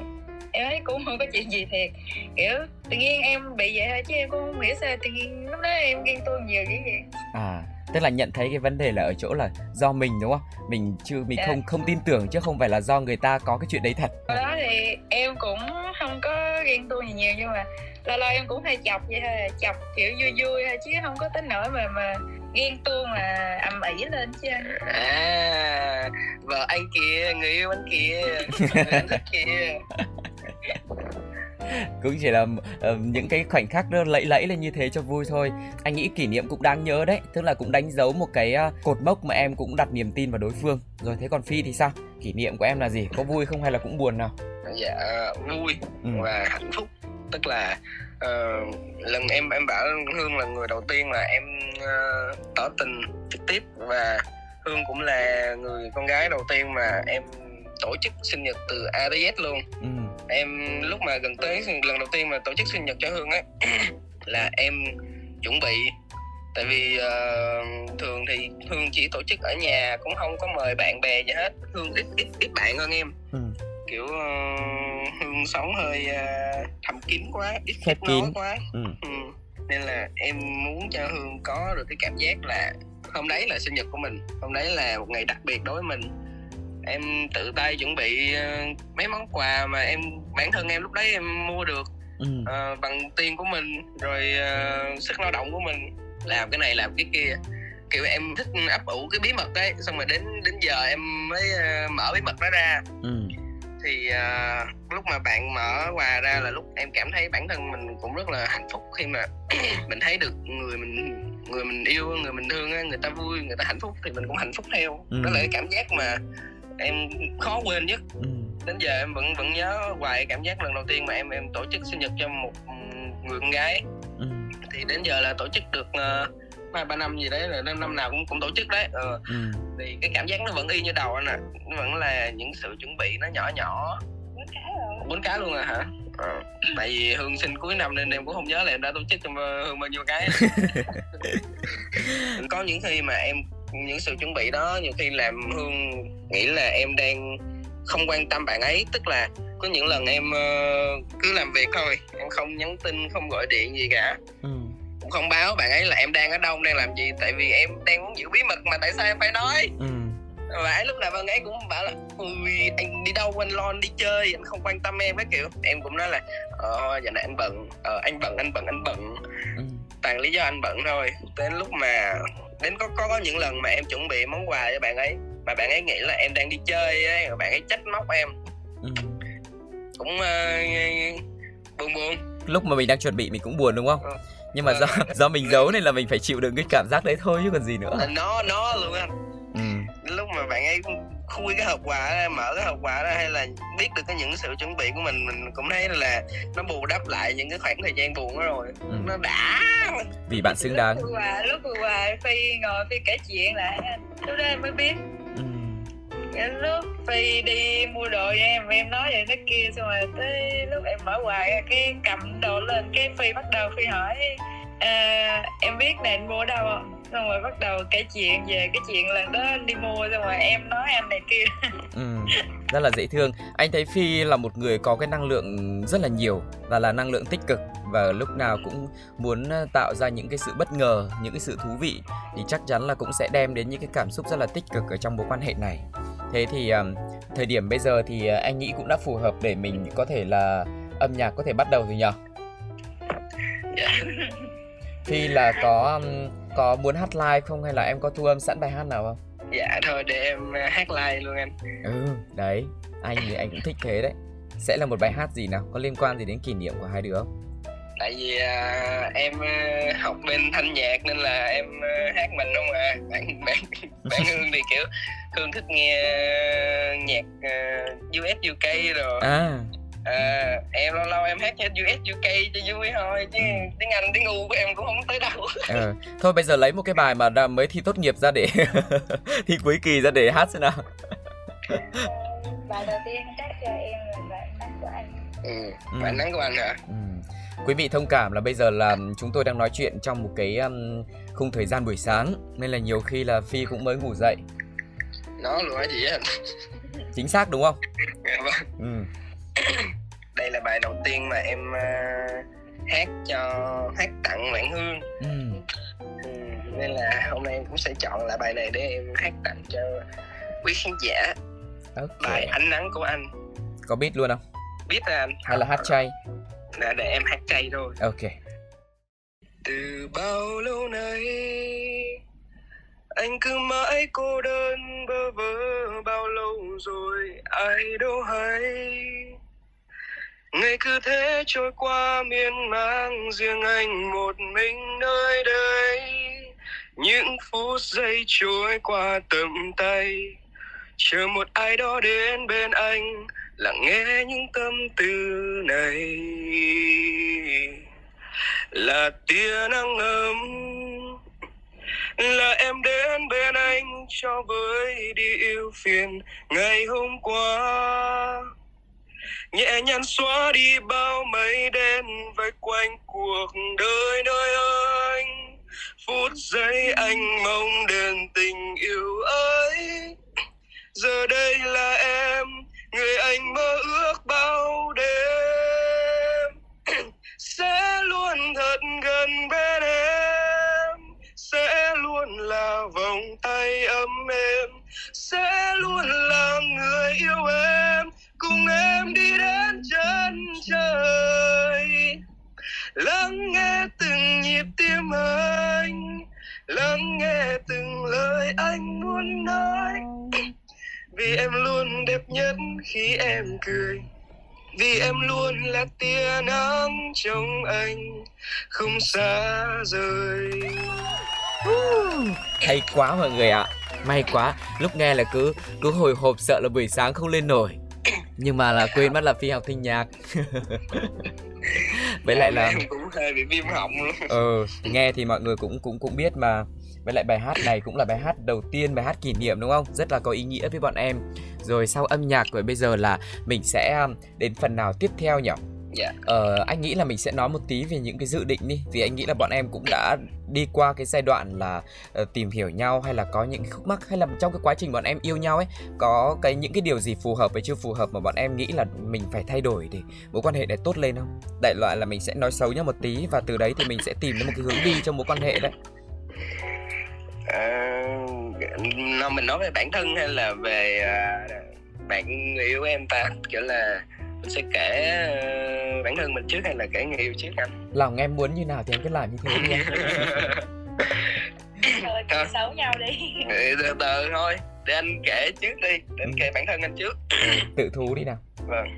em ấy cũng không có chuyện gì thiệt, kiểu tự nhiên em bị vậy thôi chứ em cũng không hiểu sao tự nhiên lúc đó em ghen tuông nhiều dữ vậy. Tức là nhận thấy cái vấn đề là ở chỗ là do mình đúng không? Mình không tin tưởng chứ không phải là do người ta có cái chuyện đấy thật. Sau đó thì em cũng không có ghen tuông gì nhiều, nhưng mà lâu lâu em cũng hay chọc vậy thôi, chọc kiểu vui vui thôi chứ không có tính nổi mà ghen tuông mà ầm ĩ lên chứ. Vợ anh kia, người yêu anh kia, cũng chỉ là những cái khoảnh khắc lẫy lên như thế cho vui thôi. Anh nghĩ kỷ niệm cũng đáng nhớ đấy, tức là cũng đánh dấu một cái cột mốc mà em cũng đặt niềm tin vào đối phương rồi. Thế còn Phi thì sao, kỷ niệm của em là gì, có vui không hay là cũng buồn nào? Dạ vui và hạnh phúc, tức là lần em bảo Hương là người đầu tiên mà em tỏ tình trực tiếp, và Hương cũng là người con gái đầu tiên mà em tổ chức sinh nhật từ A tới Z luôn. Em lúc mà gần tới lần đầu tiên mà tổ chức sinh nhật cho Hương ấy là em chuẩn bị, tại vì thường thì Hương chỉ tổ chức ở nhà, cũng không có mời bạn bè gì hết. Hương ít bạn hơn em. Kiểu Hương sống hơi thầm kín quá, ít khép nói quá. Nên là em muốn cho Hương có được cái cảm giác là hôm đấy là sinh nhật của mình, hôm đấy là một ngày đặc biệt đối với mình. Em tự tay chuẩn bị mấy món quà mà bản thân em lúc đấy em mua được bằng tiền của mình, rồi sức lao động của mình, làm cái này làm cái kia. Kiểu em thích ấp ủ cái bí mật đấy, xong rồi đến giờ em mới mở bí mật đó ra. Thì lúc mà bạn mở quà ra là lúc em cảm thấy bản thân mình cũng rất là hạnh phúc, khi mà mình thấy được người mình yêu, người mình thương, người ta vui, người ta hạnh phúc thì mình cũng hạnh phúc theo. Đó là cái cảm giác mà em khó quên nhất. Đến giờ em vẫn nhớ hoài cảm giác lần đầu tiên mà em tổ chức sinh nhật cho một người con gái. Thì đến giờ là tổ chức được 3 năm gì đấy, là năm nào cũng tổ chức đấy. Thì cái cảm giác nó vẫn y như đầu anh ạ. Vẫn là những sự chuẩn bị nó nhỏ nhỏ. 4 cái luôn à hả? Tại vì Hương sinh cuối năm nên em cũng không nhớ là em đã tổ chức cho Hương bao nhiêu cái. Có những khi mà những sự chuẩn bị đó nhiều khi làm Hương nghĩ là em đang không quan tâm bạn ấy. Tức là có những lần em cứ làm việc thôi, em không nhắn tin, không gọi điện gì cả, cũng không báo bạn ấy là em đang ở đâu, đang làm gì, tại vì em đang muốn giữ bí mật mà tại sao em phải nói. Và ấy lúc nào bạn ấy cũng bảo là ui anh đi đâu, anh lon đi chơi, anh không quan tâm em cái kiểu. Em cũng nói là giờ này anh bận, anh bận toàn lý do anh bận thôi. Đến lúc mà có những lần mà em chuẩn bị món quà cho bạn ấy mà bạn ấy nghĩ là em đang đi chơi ấy, bạn ấy trách móc em. Cũng buồn. Lúc mà mình đang chuẩn bị mình cũng buồn đúng không? Nhưng mà do mình giấu nên là mình phải chịu đựng cái cảm giác đấy thôi chứ còn gì nữa. Nó luôn anh. Lúc mà bạn ấy khui cái hộp quà ra, mở cái hộp quà ra hay là biết được cái những sự chuẩn bị của mình cũng thấy là nó bù đắp lại những cái khoảng thời gian buồn đó rồi. Nó đã. Vì bạn xứng đáng. Lúc vừa qua Phi ngồi Phi kể chuyện lại lúc đó em mới biết. Lúc Phi đi mua đồ cho em nói vậy nó kia, xong rồi tới lúc em mở quà cái cầm đồ lên cái Phi bắt đầu Phi hỏi em biết nè anh mua ở đâu không? Xong rồi bắt đầu kể chuyện về cái chuyện lần đó đi mua, xong rồi em nói anh này kia. Rất là dễ thương. Anh thấy Phi là một người có cái năng lượng rất là nhiều và là năng lượng tích cực, và lúc nào cũng muốn tạo ra những cái sự bất ngờ, những cái sự thú vị, thì chắc chắn là cũng sẽ đem đến những cái cảm xúc rất là tích cực ở trong mối quan hệ này. Thế thì thời điểm bây giờ thì anh nghĩ cũng đã phù hợp để mình có thể là âm nhạc có thể bắt đầu rồi nhỉ? Phi là có muốn hát live không hay là em có thu âm sẵn bài hát nào không? Dạ thôi để em hát live luôn anh. Đấy, anh thì anh cũng thích thế đấy. Sẽ là một bài hát gì nào? Có liên quan gì đến kỷ niệm của hai đứa không? Tại vì em học bên thanh nhạc nên là em hát mình không à. Bạn Hương thì kiểu Hương thích nghe nhạc US UK rồi. Em lâu lâu em hát hết US UK cho vui thôi chứ tiếng Anh tiếng U của em cũng không tới đâu. Thôi bây giờ lấy một cái bài mà mới thi tốt nghiệp ra để thi cuối kỳ ra để hát xem nào. Bài đầu tiên chắc cho em là bài Nắng của anh. Bài Nắng của anh hả? Quý vị thông cảm là bây giờ là chúng tôi đang nói chuyện trong một cái khung thời gian buổi sáng nên là nhiều khi là Phi cũng mới ngủ dậy. Nó luôn cái gì á? Chính xác đúng không? Đây là bài đầu tiên mà em hát tặng bạn Hương. Nên là hôm nay em cũng sẽ chọn lại bài này để em hát tặng cho quý khán giả. Bài Ánh Nắng của anh. Có beat luôn không? Beat là anh. Hay là hát chay? Để em hát chay thôi. Ok. Từ bao lâu nay anh cứ mãi cô đơn bơ vơ, bao lâu rồi ai đâu hay. Ngày cứ thế trôi qua miên man, riêng anh một mình nơi đây. Những phút giây trôi qua tầm tay, chờ một ai đó đến bên anh, lặng nghe những tâm tư này. Là tia nắng ấm, là em đến bên anh cho với đi yêu phiền ngày hôm qua. Nhẹ nhàng xóa đi bao mây đen vây quanh cuộc đời nơi anh. Phút giây anh mong đến tình yêu ấy, giờ đây là em, người anh mơ ước bao đêm. Sẽ luôn thật gần bên em, sẽ luôn là vòng tay ấm êm, sẽ luôn là người yêu em, cùng em đi đến chân trời. Lắng nghe từng nhịp tim anh, lắng nghe từng lời anh muốn nói. Vì em luôn đẹp nhất khi em cười, vì em luôn là tia nắng trong anh không xa rời. Hay quá mọi người ạ. May quá. Lúc nghe là cứ hồi hộp sợ là buổi sáng không lên nổi, nhưng mà là quên mất là Phi học thanh nhạc. Với lại là em cũng hơi bị viêm họng luôn. Nghe thì mọi người cũng biết mà. Với lại bài hát này cũng là bài hát đầu tiên, bài hát kỷ niệm đúng không? Rất là có ý nghĩa với bọn em. Rồi sau âm nhạc rồi bây giờ là mình sẽ đến phần nào tiếp theo nhỉ? Anh nghĩ là mình sẽ nói một tí về những cái dự định đi. Vì anh nghĩ là bọn em cũng đã đi qua cái giai đoạn là tìm hiểu nhau, hay là có những khúc mắc, hay là trong cái quá trình bọn em yêu nhau ấy, có những cái điều gì phù hợp hay chưa phù hợp mà bọn em nghĩ là mình phải thay đổi để mối quan hệ này tốt lên không? Đại loại là mình sẽ nói xấu nhau một tí và từ đấy thì mình sẽ tìm đến một cái hướng đi cho mối quan hệ đấy. Mình nói về bản thân hay là về bạn người yêu em ta? Kiểu là mình sẽ kể bản thân mình trước hay là kể người yêu trước anh? Lòng em muốn như nào thì em cứ làm như thế đi. Thôi xấu nhau đi. Từ thôi, để anh kể trước đi, để anh kể bản thân anh trước. Tự thú đi nào. Vâng,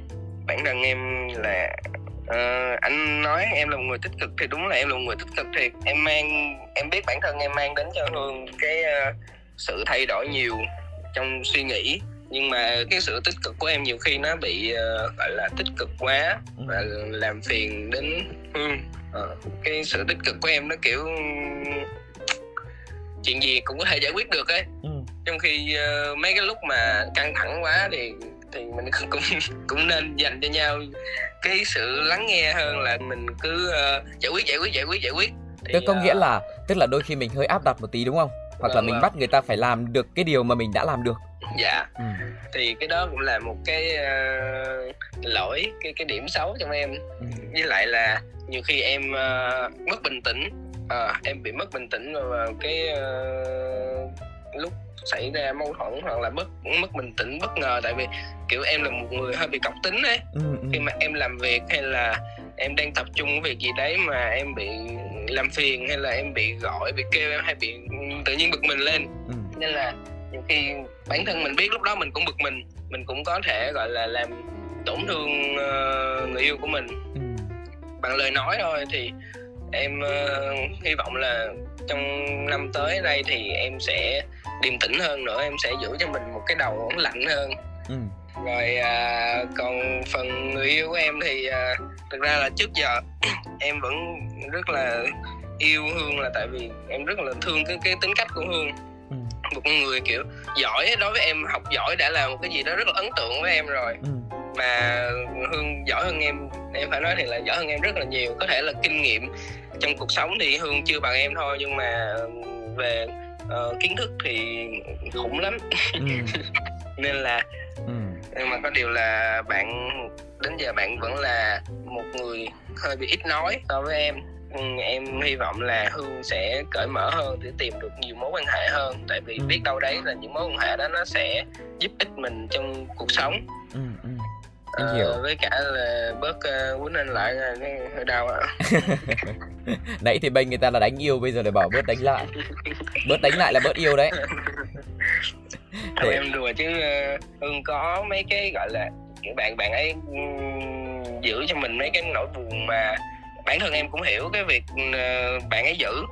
bản thân em là Anh nói em là một người tích cực thì đúng là em là một người tích cực thiệt. Em biết bản thân em mang đến cho Hương cái sự thay đổi nhiều trong suy nghĩ, nhưng mà cái sự tích cực của em nhiều khi nó bị gọi là tích cực quá và làm phiền đến Hương. Cái sự tích cực của em nó kiểu chuyện gì cũng có thể giải quyết được ấy, trong khi mấy cái lúc mà căng thẳng quá thì mình cũng nên dành cho nhau cái sự lắng nghe hơn là mình cứ giải quyết. Tức có nghĩa là đôi khi mình hơi áp đặt một tí đúng không? Hoặc là mình bắt người ta phải làm được cái điều mà mình đã làm được. Dạ. Thì cái đó cũng là một cái lỗi, cái điểm xấu trong em. Với lại là nhiều khi em mất bình tĩnh, em bị mất bình tĩnh vào cái lúc xảy ra mâu thuẫn, hoặc là mất bình tĩnh bất ngờ. Tại vì kiểu em là một người hơi bị cọc tính ấy. Khi mà em làm việc hay là em đang tập trung vào việc gì đấy mà em bị làm phiền hay là em bị gọi, bị kêu, em hay bị tự nhiên bực mình lên. Nên là nhiều khi bản thân mình biết lúc đó mình cũng bực mình, mình cũng có thể gọi là làm tổn thương người yêu của mình bằng lời nói thôi. Thì em hy vọng là trong năm tới đây thì em sẽ điềm tĩnh hơn nữa, em sẽ giữ cho mình một cái đầu lạnh hơn. Rồi còn phần người yêu của em thì thực ra là trước giờ em vẫn rất là yêu Hương, là tại vì em rất là thương cái tính cách của Hương. Một người kiểu giỏi, đối với em học giỏi đã là một cái gì đó rất là ấn tượng với em rồi. Mà Hương giỏi hơn em phải nói thì là giỏi hơn em rất là nhiều. Có thể là kinh nghiệm trong cuộc sống thì Hương chưa bằng em thôi, nhưng mà về kiến thức thì khủng lắm. Nên là nhưng mà có điều là bạn đến giờ bạn vẫn là một người hơi bị ít nói so với em. Em hy vọng là Hương sẽ cởi mở hơn để tìm được nhiều mối quan hệ hơn, tại vì biết đâu đấy là những mối quan hệ đó nó sẽ giúp ích mình trong cuộc sống. Với cả là bớt quấn anh lại hơi đau ạ. Nãy thì bên người ta là đánh yêu, bây giờ lại bảo bớt đánh lại. Bớt đánh lại là bớt yêu đấy. Thôi em đùa chứ Hương có mấy cái gọi là kiểu bạn ấy giữ cho mình mấy cái nỗi buồn mà bản thân em cũng hiểu cái việc bạn ấy giữ.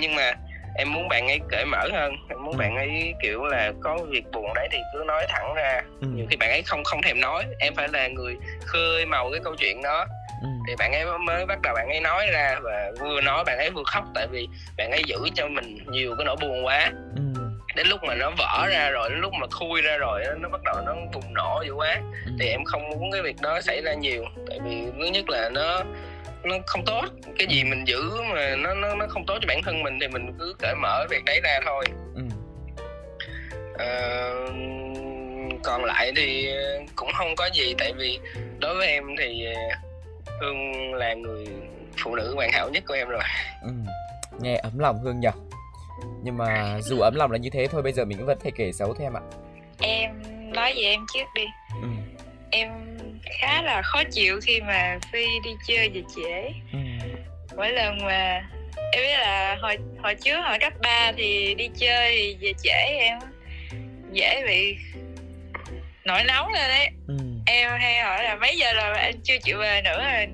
Nhưng mà em muốn bạn ấy cởi mở hơn, em muốn bạn ấy kiểu là có việc buồn đấy thì cứ nói thẳng ra. Nhiều khi bạn ấy không thèm nói, em phải là người khơi màu cái câu chuyện đó. Thì bạn ấy mới bắt đầu bạn ấy nói ra, và vừa nói bạn ấy vừa khóc, tại vì bạn ấy giữ cho mình nhiều cái nỗi buồn quá. Đến lúc mà nó vỡ ra rồi, đến lúc mà khui ra rồi, nó bắt đầu nó bùng nổ dữ quá. Thì em không muốn cái việc đó xảy ra nhiều, tại vì thứ nhất là nó không tốt. Cái gì mình giữ mà nó không tốt cho bản thân mình thì mình cứ cởi mở việc đấy ra thôi. Còn lại thì cũng không có gì, tại vì đối với em thì Hương là người phụ nữ hoàn hảo nhất của em rồi. Nghe ấm lòng Hương nhỉ. Nhưng mà dù ấm lòng là như thế thôi, bây giờ mình cũng vẫn phải kể xấu thêm ạ. Em nói về em trước đi. Em khá là khó chịu khi mà Phi đi chơi về trễ. Mỗi lần mà em biết là hồi trước, hồi cấp 3 thì đi chơi về trễ em dễ bị nổi nóng lên đấy. Em hay hỏi là mấy giờ rồi mà anh chưa chịu về nữa rồi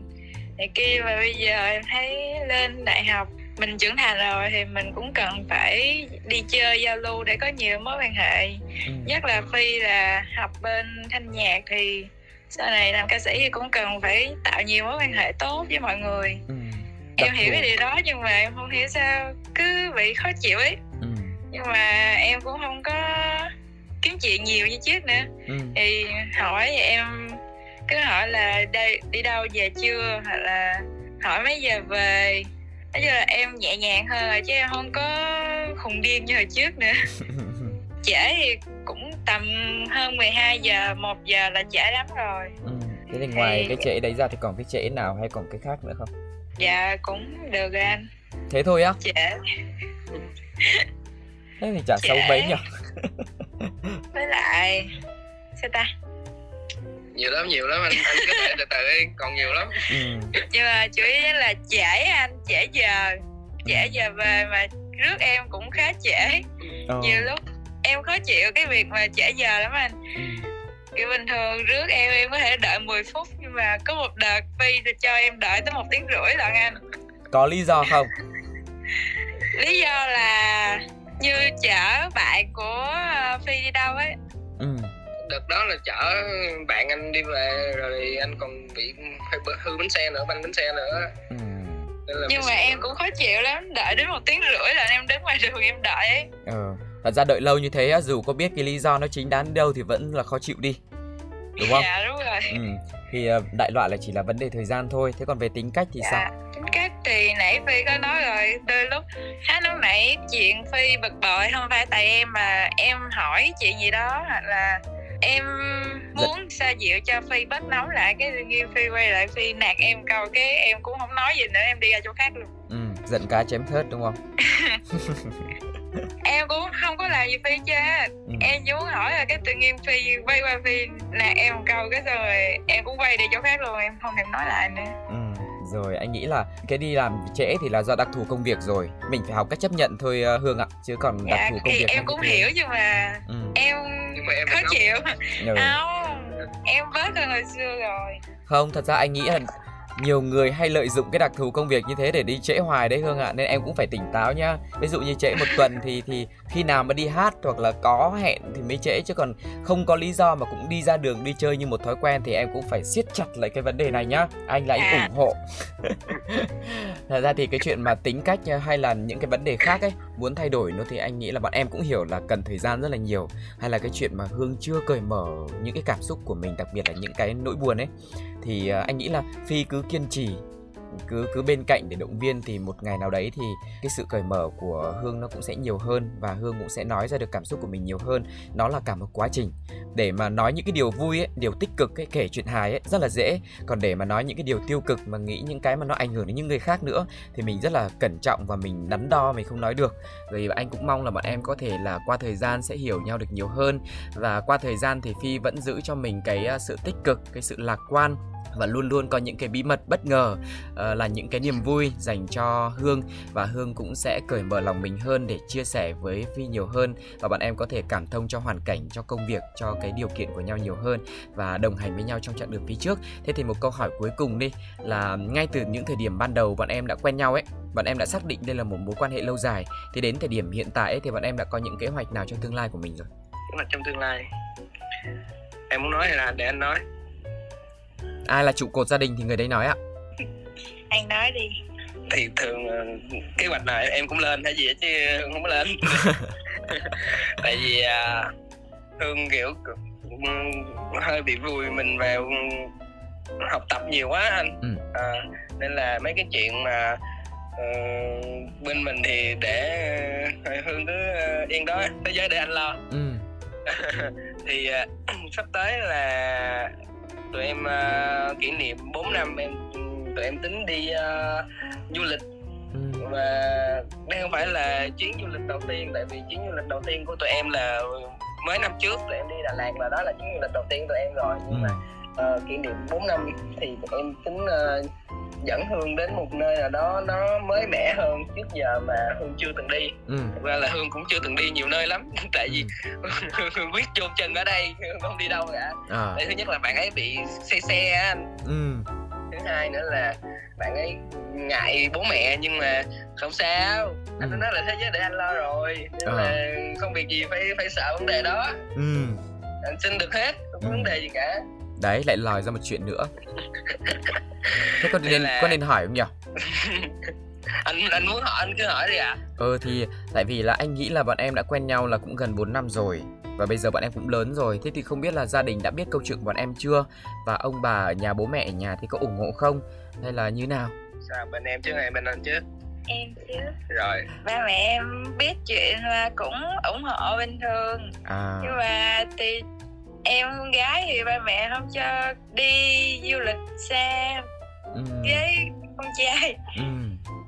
này kia. Mà bây giờ em thấy lên đại học mình trưởng thành rồi thì mình cũng cần phải đi chơi giao lưu để có nhiều mối quan hệ. Nhất là Phi là học bên thanh nhạc thì sau này làm ca sĩ thì cũng cần phải tạo nhiều mối quan hệ tốt với mọi người. Em hiểu cái điều đó nhưng mà em không hiểu sao cứ bị khó chịu ấy. Nhưng mà em cũng không có kiếm chuyện nhiều như trước nữa. Thì hỏi thì em cứ hỏi là đi đâu về chưa, hoặc là hỏi mấy giờ về. Nói chung là em nhẹ nhàng hơn rồi, chứ em không có khùng điên như hồi trước nữa. Trễ thì cũng tầm hơn 12 giờ, 1 giờ là trễ lắm rồi. Thế thì ngoài cái trễ đấy ra thì còn cái trễ nào hay còn cái khác nữa không? Dạ cũng được rồi anh. Thế thôi á? Trễ. Thế thì chả xấu mấy nhỉ? Với lại... sao ta? Nhiều lắm anh có thể từ từ đi, còn nhiều lắm. Nhưng mà chủ yếu là trễ anh, trễ giờ về mà rước em cũng khá trễ. Nhiều lúc em khó chịu cái việc mà trễ giờ lắm anh. kiểu bình thường rước em có thể đợi 10 phút, nhưng mà có một đợt Phi thì cho em đợi tới 1 tiếng rưỡi lận anh. Có lý do không? Lý do là như chở bạn của Phi đi đâu ấy. Đợt đó là chở bạn anh đi về rồi anh còn bị hư bánh xe nữa, banh bánh xe nữa. Nhưng mà em cũng khó chịu lắm, đợi đến 1 tiếng rưỡi là em đến ngoài đường em đợi ấy. Thật ra đợi lâu như thế dù có biết cái lý do nó chính đáng đâu thì vẫn là khó chịu đi, đúng không? Dạ đúng rồi. Thì đại loại là chỉ là vấn đề thời gian thôi. Thế còn về tính cách thì sao? Tính cách thì nãy Phi có nói rồi, đôi lúc khá lúc nãy chuyện Phi bực bội không phải tại em mà em hỏi chuyện gì đó hoặc là em muốn xoa dịu cho Phi bớt nóng lại, cái tự nhiên Phi quay lại Phi nạt em câu cái em cũng không nói gì nữa, em đi ra chỗ khác luôn. Giận cá chém thớt đúng không? Em cũng không có làm gì Phi chứ. Em chỉ muốn hỏi là cái tự nhiên Phi quay qua Phi nạt em câu cái rồi em cũng quay đi chỗ khác luôn, em không thèm nói lại nữa. Rồi anh nghĩ là cái đi làm trễ thì là do đặc thù công việc rồi, mình phải học cách chấp nhận thôi Hương ạ, chứ còn đặc thù công việc em cũng hiểu nhưng mà em khó chịu. Không, em bớt hơn hồi xưa rồi. Không, thật ra anh nghĩ là nhiều người hay lợi dụng cái đặc thù công việc như thế để đi trễ hoài đấy Hương ạ, nên em cũng phải tỉnh táo nhá. Ví dụ như trễ 1 tuần thì khi nào mà đi hát hoặc là có hẹn thì mới trễ, chứ còn không có lý do mà cũng đi ra đường đi chơi như một thói quen thì em cũng phải siết chặt lại cái vấn đề này nhá. Anh là anh ủng hộ. Thật ra thì cái chuyện mà tính cách hay là những cái vấn đề khác ấy muốn thay đổi nó thì anh nghĩ là bọn em cũng hiểu là cần thời gian rất là nhiều, hay là cái chuyện mà Hương chưa cởi mở những cái cảm xúc của mình, đặc biệt là những cái nỗi buồn ấy, thì anh nghĩ là Phi cứ kiên trì, cứ bên cạnh để động viên thì một ngày nào đấy thì cái sự cởi mở của Hương nó cũng sẽ nhiều hơn và Hương cũng sẽ nói ra được cảm xúc của mình nhiều hơn. Nó là cả một quá trình. Để mà nói những cái điều vui ấy, điều tích cực ấy, kể chuyện hài ấy rất là dễ, còn để mà nói những cái điều tiêu cực mà nghĩ những cái mà nó ảnh hưởng đến những người khác nữa thì mình rất là cẩn trọng và mình đắn đo, mình không nói được. Rồi anh cũng mong là bọn em có thể là qua thời gian sẽ hiểu nhau được nhiều hơn, và qua thời gian thì Phi vẫn giữ cho mình cái sự tích cực, cái sự lạc quan, và luôn luôn có những cái bí mật bất ngờ là những cái niềm vui dành cho Hương, và Hương cũng sẽ cởi mở lòng mình hơn để chia sẻ với Phi nhiều hơn, và bạn em có thể cảm thông cho hoàn cảnh, cho công việc, cho cái điều kiện của nhau nhiều hơn và đồng hành với nhau trong chặng đường phía trước. Thế thì một câu hỏi cuối cùng đi, là ngay từ những thời điểm ban đầu bọn em đã quen nhau ấy, bọn em đã xác định đây là một mối quan hệ lâu dài, thì đến thời điểm hiện tại ấy, thì bọn em đã có những kế hoạch nào trong tương lai của mình rồi? Kế hoạch trong tương lai em muốn nói là để anh nói. Ai là trụ cột gia đình thì người đấy nói ạ. Anh nói đi. Thì thường kế hoạch này em cũng lên hay gì hết chứ không có lên. Tại vì Hương kiểu hơi bị vùi mình vào học tập nhiều quá anh. Nên là mấy cái chuyện mà bên mình thì để Hương cứ yên đó, thế giới để anh lo. Thì sắp tới là tụi em kỷ niệm 4 năm tụi em tính đi du lịch. Và đây không phải là chuyến du lịch đầu tiên, tại vì chuyến du lịch đầu tiên của tụi em là mới năm trước tụi em đi Đà Lạt, và đó là chuyến du lịch đầu tiên tụi em rồi. Nhưng mà kỷ niệm 4 năm thì tụi em tính dẫn Hương đến một nơi nào đó nó mới mẻ hơn trước giờ mà Hương chưa từng đi. Thật ra là Hương cũng chưa từng đi nhiều nơi lắm, tại vì Hương quyết chôn chân ở đây, Hương không đi đâu cả. Thứ nhất là bạn ấy bị say xe anh. Thứ hai nữa là bạn ấy ngại bố mẹ, nhưng mà không sao, anh nói là thế giới để anh lo rồi, nên là không việc gì phải sợ vấn đề đó. Anh xin được hết, không có vấn đề gì cả. Đấy, lại lòi ra một chuyện nữa. Thế có nên hỏi không nhỉ? Anh muốn hỏi, anh cứ hỏi đi ạ. Thì tại vì là anh nghĩ là bọn em đã quen nhau là cũng gần 4 năm rồi, và bây giờ bọn em cũng lớn rồi. Thế thì không biết là gia đình đã biết câu chuyện của bọn em chưa? Và ông bà ở nhà, bố mẹ ở nhà thì có ủng hộ không? Hay là như nào? Sao bên em trước hay bên anh trước? Em chứ. Rồi. Ba mẹ em biết chuyện là cũng ủng hộ bình thường. Nhưng mà thì em con gái thì ba mẹ không cho đi du lịch xa với con trai.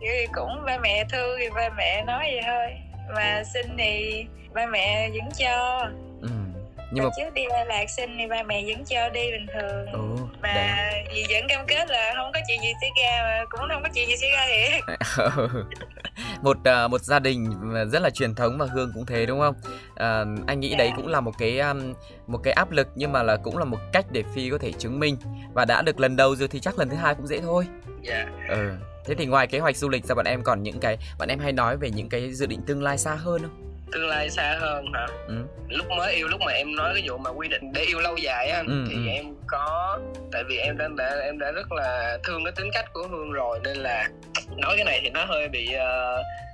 Thì cũng ba mẹ thương thì ba mẹ nói vậy thôi, mà xin thì ba mẹ vẫn cho. Nhưng mà trước đi Đà Lạt xin thì ba mẹ vẫn cho đi bình thường. Mà vẫn cam kết là không có chuyện gì xảy ra, mà cũng không có chuyện gì xảy ra thiệt. một gia đình rất là truyền thống mà Hương cũng thế đúng không? Anh nghĩ đấy cũng là một cái áp lực, nhưng mà là cũng là một cách để Phi có thể chứng minh, và đã được lần đầu rồi thì chắc lần thứ hai cũng dễ thôi. Thế thì ngoài kế hoạch du lịch ra, bọn em còn những cái, bọn em hay nói về những cái dự định tương lai xa hơn không? Tương lai xa hơn hả? Lúc mới yêu, lúc mà em nói cái vụ mà quy định để yêu lâu dài á, thì em có, tại vì em đã rất là thương cái tính cách của Hương rồi, nên là nói cái này thì nó hơi bị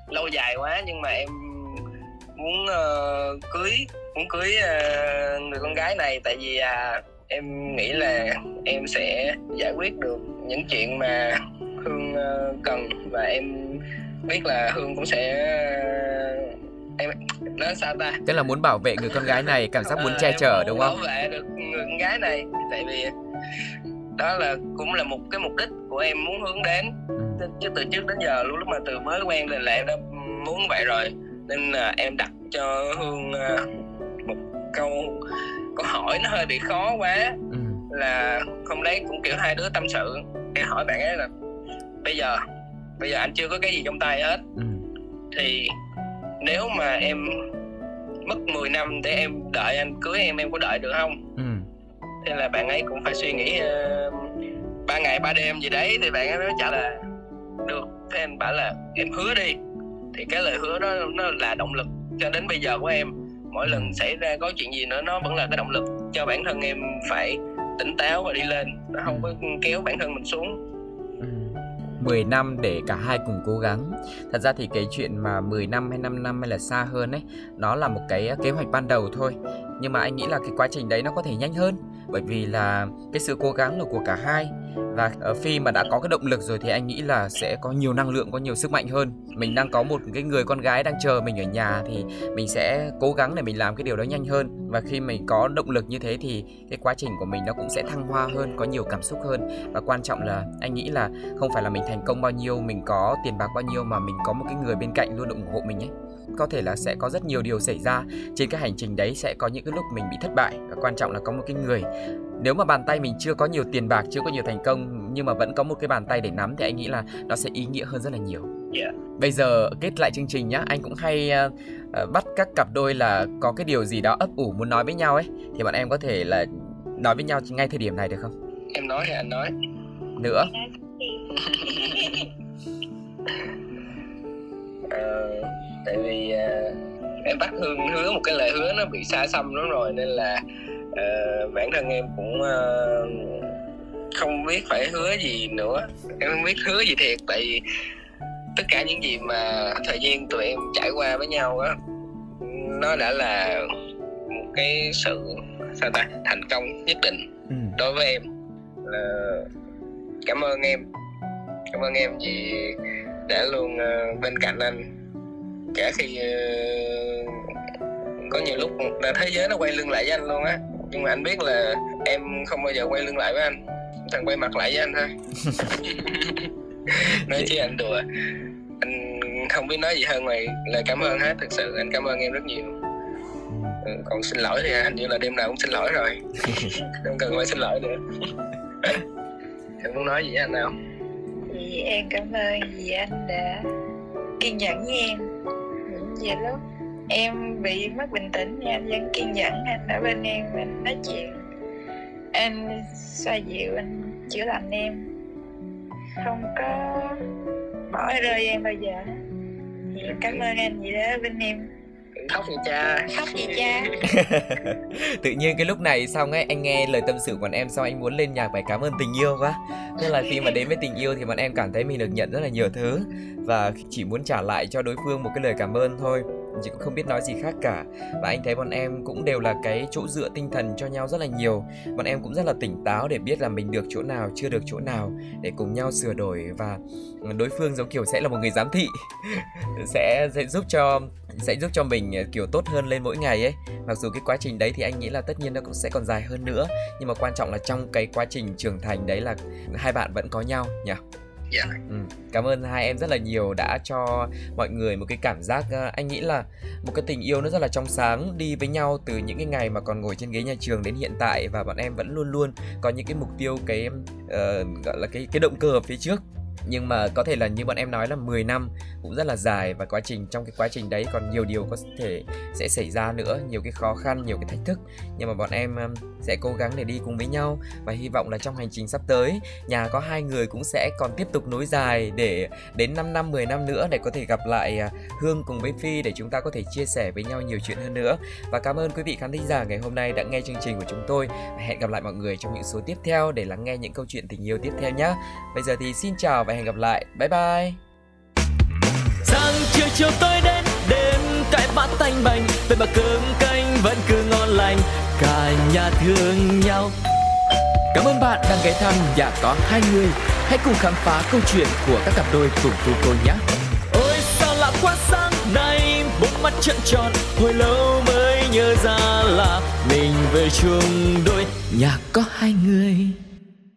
lâu dài quá, nhưng mà em muốn cưới người con gái này, tại vì em nghĩ là em sẽ giải quyết được những chuyện mà Hương cần, và em biết là Hương cũng sẽ tức là muốn bảo vệ người con gái này, cảm giác muốn che chở đúng không? Bảo vệ được người con gái này, tại vì đó là cũng là một cái mục đích của em muốn hướng đến. Chứ từ trước đến giờ luôn, lúc mà từ mới quen lên là em đã muốn vậy rồi, nên là em đặt cho Hương một câu hỏi nó hơi bị khó quá. Là hôm đấy cũng kiểu hai đứa tâm sự, em hỏi bạn ấy là bây giờ anh chưa có cái gì trong tay hết, thì nếu mà em mất 10 năm để em đợi anh cưới em có đợi được không? Thế là bạn ấy cũng phải suy nghĩ 3 ngày 3 đêm gì đấy, thì bạn ấy mới trả là được. Thế anh bảo là em hứa đi, thì cái lời hứa đó nó là động lực cho đến bây giờ của em. Mỗi lần xảy ra có chuyện gì nữa, nó vẫn là cái động lực cho bản thân em phải tỉnh táo và đi lên, nó không có kéo bản thân mình xuống. 10 năm để cả hai cùng cố gắng. Thật ra thì cái chuyện mà 10 năm hay 5 năm hay là xa hơn ấy, nó là một cái kế hoạch ban đầu thôi. Nhưng mà anh nghĩ là cái quá trình đấy nó có thể nhanh hơn, bởi vì là cái sự cố gắng là của cả hai. Và Phi mà đã có cái động lực rồi thì anh nghĩ là sẽ có nhiều năng lượng, có nhiều sức mạnh hơn. Mình đang có một cái người con gái đang chờ mình ở nhà, thì mình sẽ cố gắng để mình làm cái điều đó nhanh hơn. Và khi mình có động lực như thế thì cái quá trình của mình nó cũng sẽ thăng hoa hơn, có nhiều cảm xúc hơn. Và quan trọng là anh nghĩ là không phải là mình thành công bao nhiêu, mình có tiền bạc bao nhiêu, mà mình có một cái người bên cạnh luôn ủng hộ mình ấy. Có thể là sẽ có rất nhiều điều xảy ra trên cái hành trình đấy, sẽ có những cái lúc mình bị thất bại, và quan trọng là có một cái người. Nếu mà bàn tay mình chưa có nhiều tiền bạc, chưa có nhiều thành công, nhưng mà vẫn có một cái bàn tay để nắm, thì anh nghĩ là nó sẽ ý nghĩa hơn rất là nhiều. Bây giờ kết lại chương trình nhá, anh cũng hay bắt các cặp đôi là có cái điều gì đó ấp ủ muốn nói với nhau ấy, thì bọn em có thể là nói với nhau ngay thời điểm này được không? Em nói hay anh nói? Nữa. Tại vì em bắt Hương hứa một cái lời hứa nó bị xa xăm lắm rồi, nên là bản thân em cũng không biết phải hứa gì nữa. Em không biết hứa gì thiệt, tại vì tất cả những gì mà thời gian tụi em trải qua với nhau á, nó đã là một cái sự thành công nhất định đối với em. Cảm ơn em, vì đã luôn bên cạnh anh, kể khi có nhiều lúc là thế giới nó quay lưng lại với anh luôn á, nhưng mà anh biết là em không bao giờ quay lưng lại với anh, thằng quay mặt lại với anh thôi. Nói chứ anh đùa, anh không biết nói gì hơn ngoài lời cảm ơn hết. Thực sự anh cảm ơn em rất nhiều. Còn xin lỗi thì anh như là đêm nào cũng xin lỗi rồi. Không cần phải xin lỗi nữa. Em muốn nói gì với anh nào? Thì em cảm ơn vì anh đã kiên nhẫn với em. Những gì lúc em bị mất bình tĩnh thì anh vẫn kiên nhẫn, anh ở bên em, anh nói chuyện, anh xoa dịu, anh chữa lành em, không có bỏ rơi em bao giờ. Thì cảm ơn anh vì đã ở bên em. Khóc gì cha. Tự nhiên cái lúc này xong ấy, anh nghe lời tâm sự của em xong anh muốn lên nhạc bài Cảm Ơn Tình Yêu quá. Tức là khi mà đến với tình yêu thì bọn em cảm thấy mình được nhận rất là nhiều thứ, và chỉ muốn trả lại cho đối phương một cái lời cảm ơn thôi, chứ cũng không biết nói gì khác cả. Và anh thấy bọn em cũng đều là cái chỗ dựa tinh thần cho nhau rất là nhiều. Bọn em cũng rất là tỉnh táo để biết là mình được chỗ nào, chưa được chỗ nào, để cùng nhau sửa đổi. Và đối phương giống kiểu sẽ là một người giám thị. sẽ giúp cho mình kiểu tốt hơn lên mỗi ngày ấy. Mặc dù cái quá trình đấy thì anh nghĩ là tất nhiên nó cũng sẽ còn dài hơn nữa, nhưng mà quan trọng là trong cái quá trình trưởng thành đấy là hai bạn vẫn có nhau nhỉ? Cảm ơn hai em rất là nhiều đã cho mọi người một cái cảm giác, anh nghĩ là một cái tình yêu nó rất là trong sáng, đi với nhau từ những cái ngày mà còn ngồi trên ghế nhà trường đến hiện tại, và bọn em vẫn luôn luôn có những cái mục tiêu, cái gọi là cái động cơ ở phía trước. Nhưng mà có thể là như bọn em nói là 10 năm cũng rất là dài, và trong cái quá trình đấy còn nhiều điều có thể sẽ xảy ra nữa, nhiều cái khó khăn, nhiều cái thách thức. Nhưng mà bọn em sẽ cố gắng để đi cùng với nhau, và hy vọng là trong hành trình sắp tới, nhà có hai người cũng sẽ còn tiếp tục nối dài để đến 5 năm, 10 năm nữa để có thể gặp lại Hương cùng với Phi, để chúng ta có thể chia sẻ với nhau nhiều chuyện hơn nữa. Và cảm ơn quý vị khán thính giả ngày hôm nay đã nghe chương trình của chúng tôi. Hẹn gặp lại mọi người trong những số tiếp theo để lắng nghe những câu chuyện tình yêu tiếp theo nhé. Bây giờ thì xin chào và hẹn gặp lại. Bye bye. Sáng chiều tối đến, đêm cãi vã tanh bành, vậy mà cơm canh vẫn cứ ngon lành, cả nhà thương nhau. Cảm ơn bạn đang ghé thăm Nhà Có Hai Người. Hãy cùng khám phá câu chuyện của các cặp đôi cùng Thu Cô nhé. Ôi sao lạ quá, sáng nay bốn mắt trợn tròn, hồi lâu mới nhớ ra là mình về chung đôi. Nhà Có Hai Người.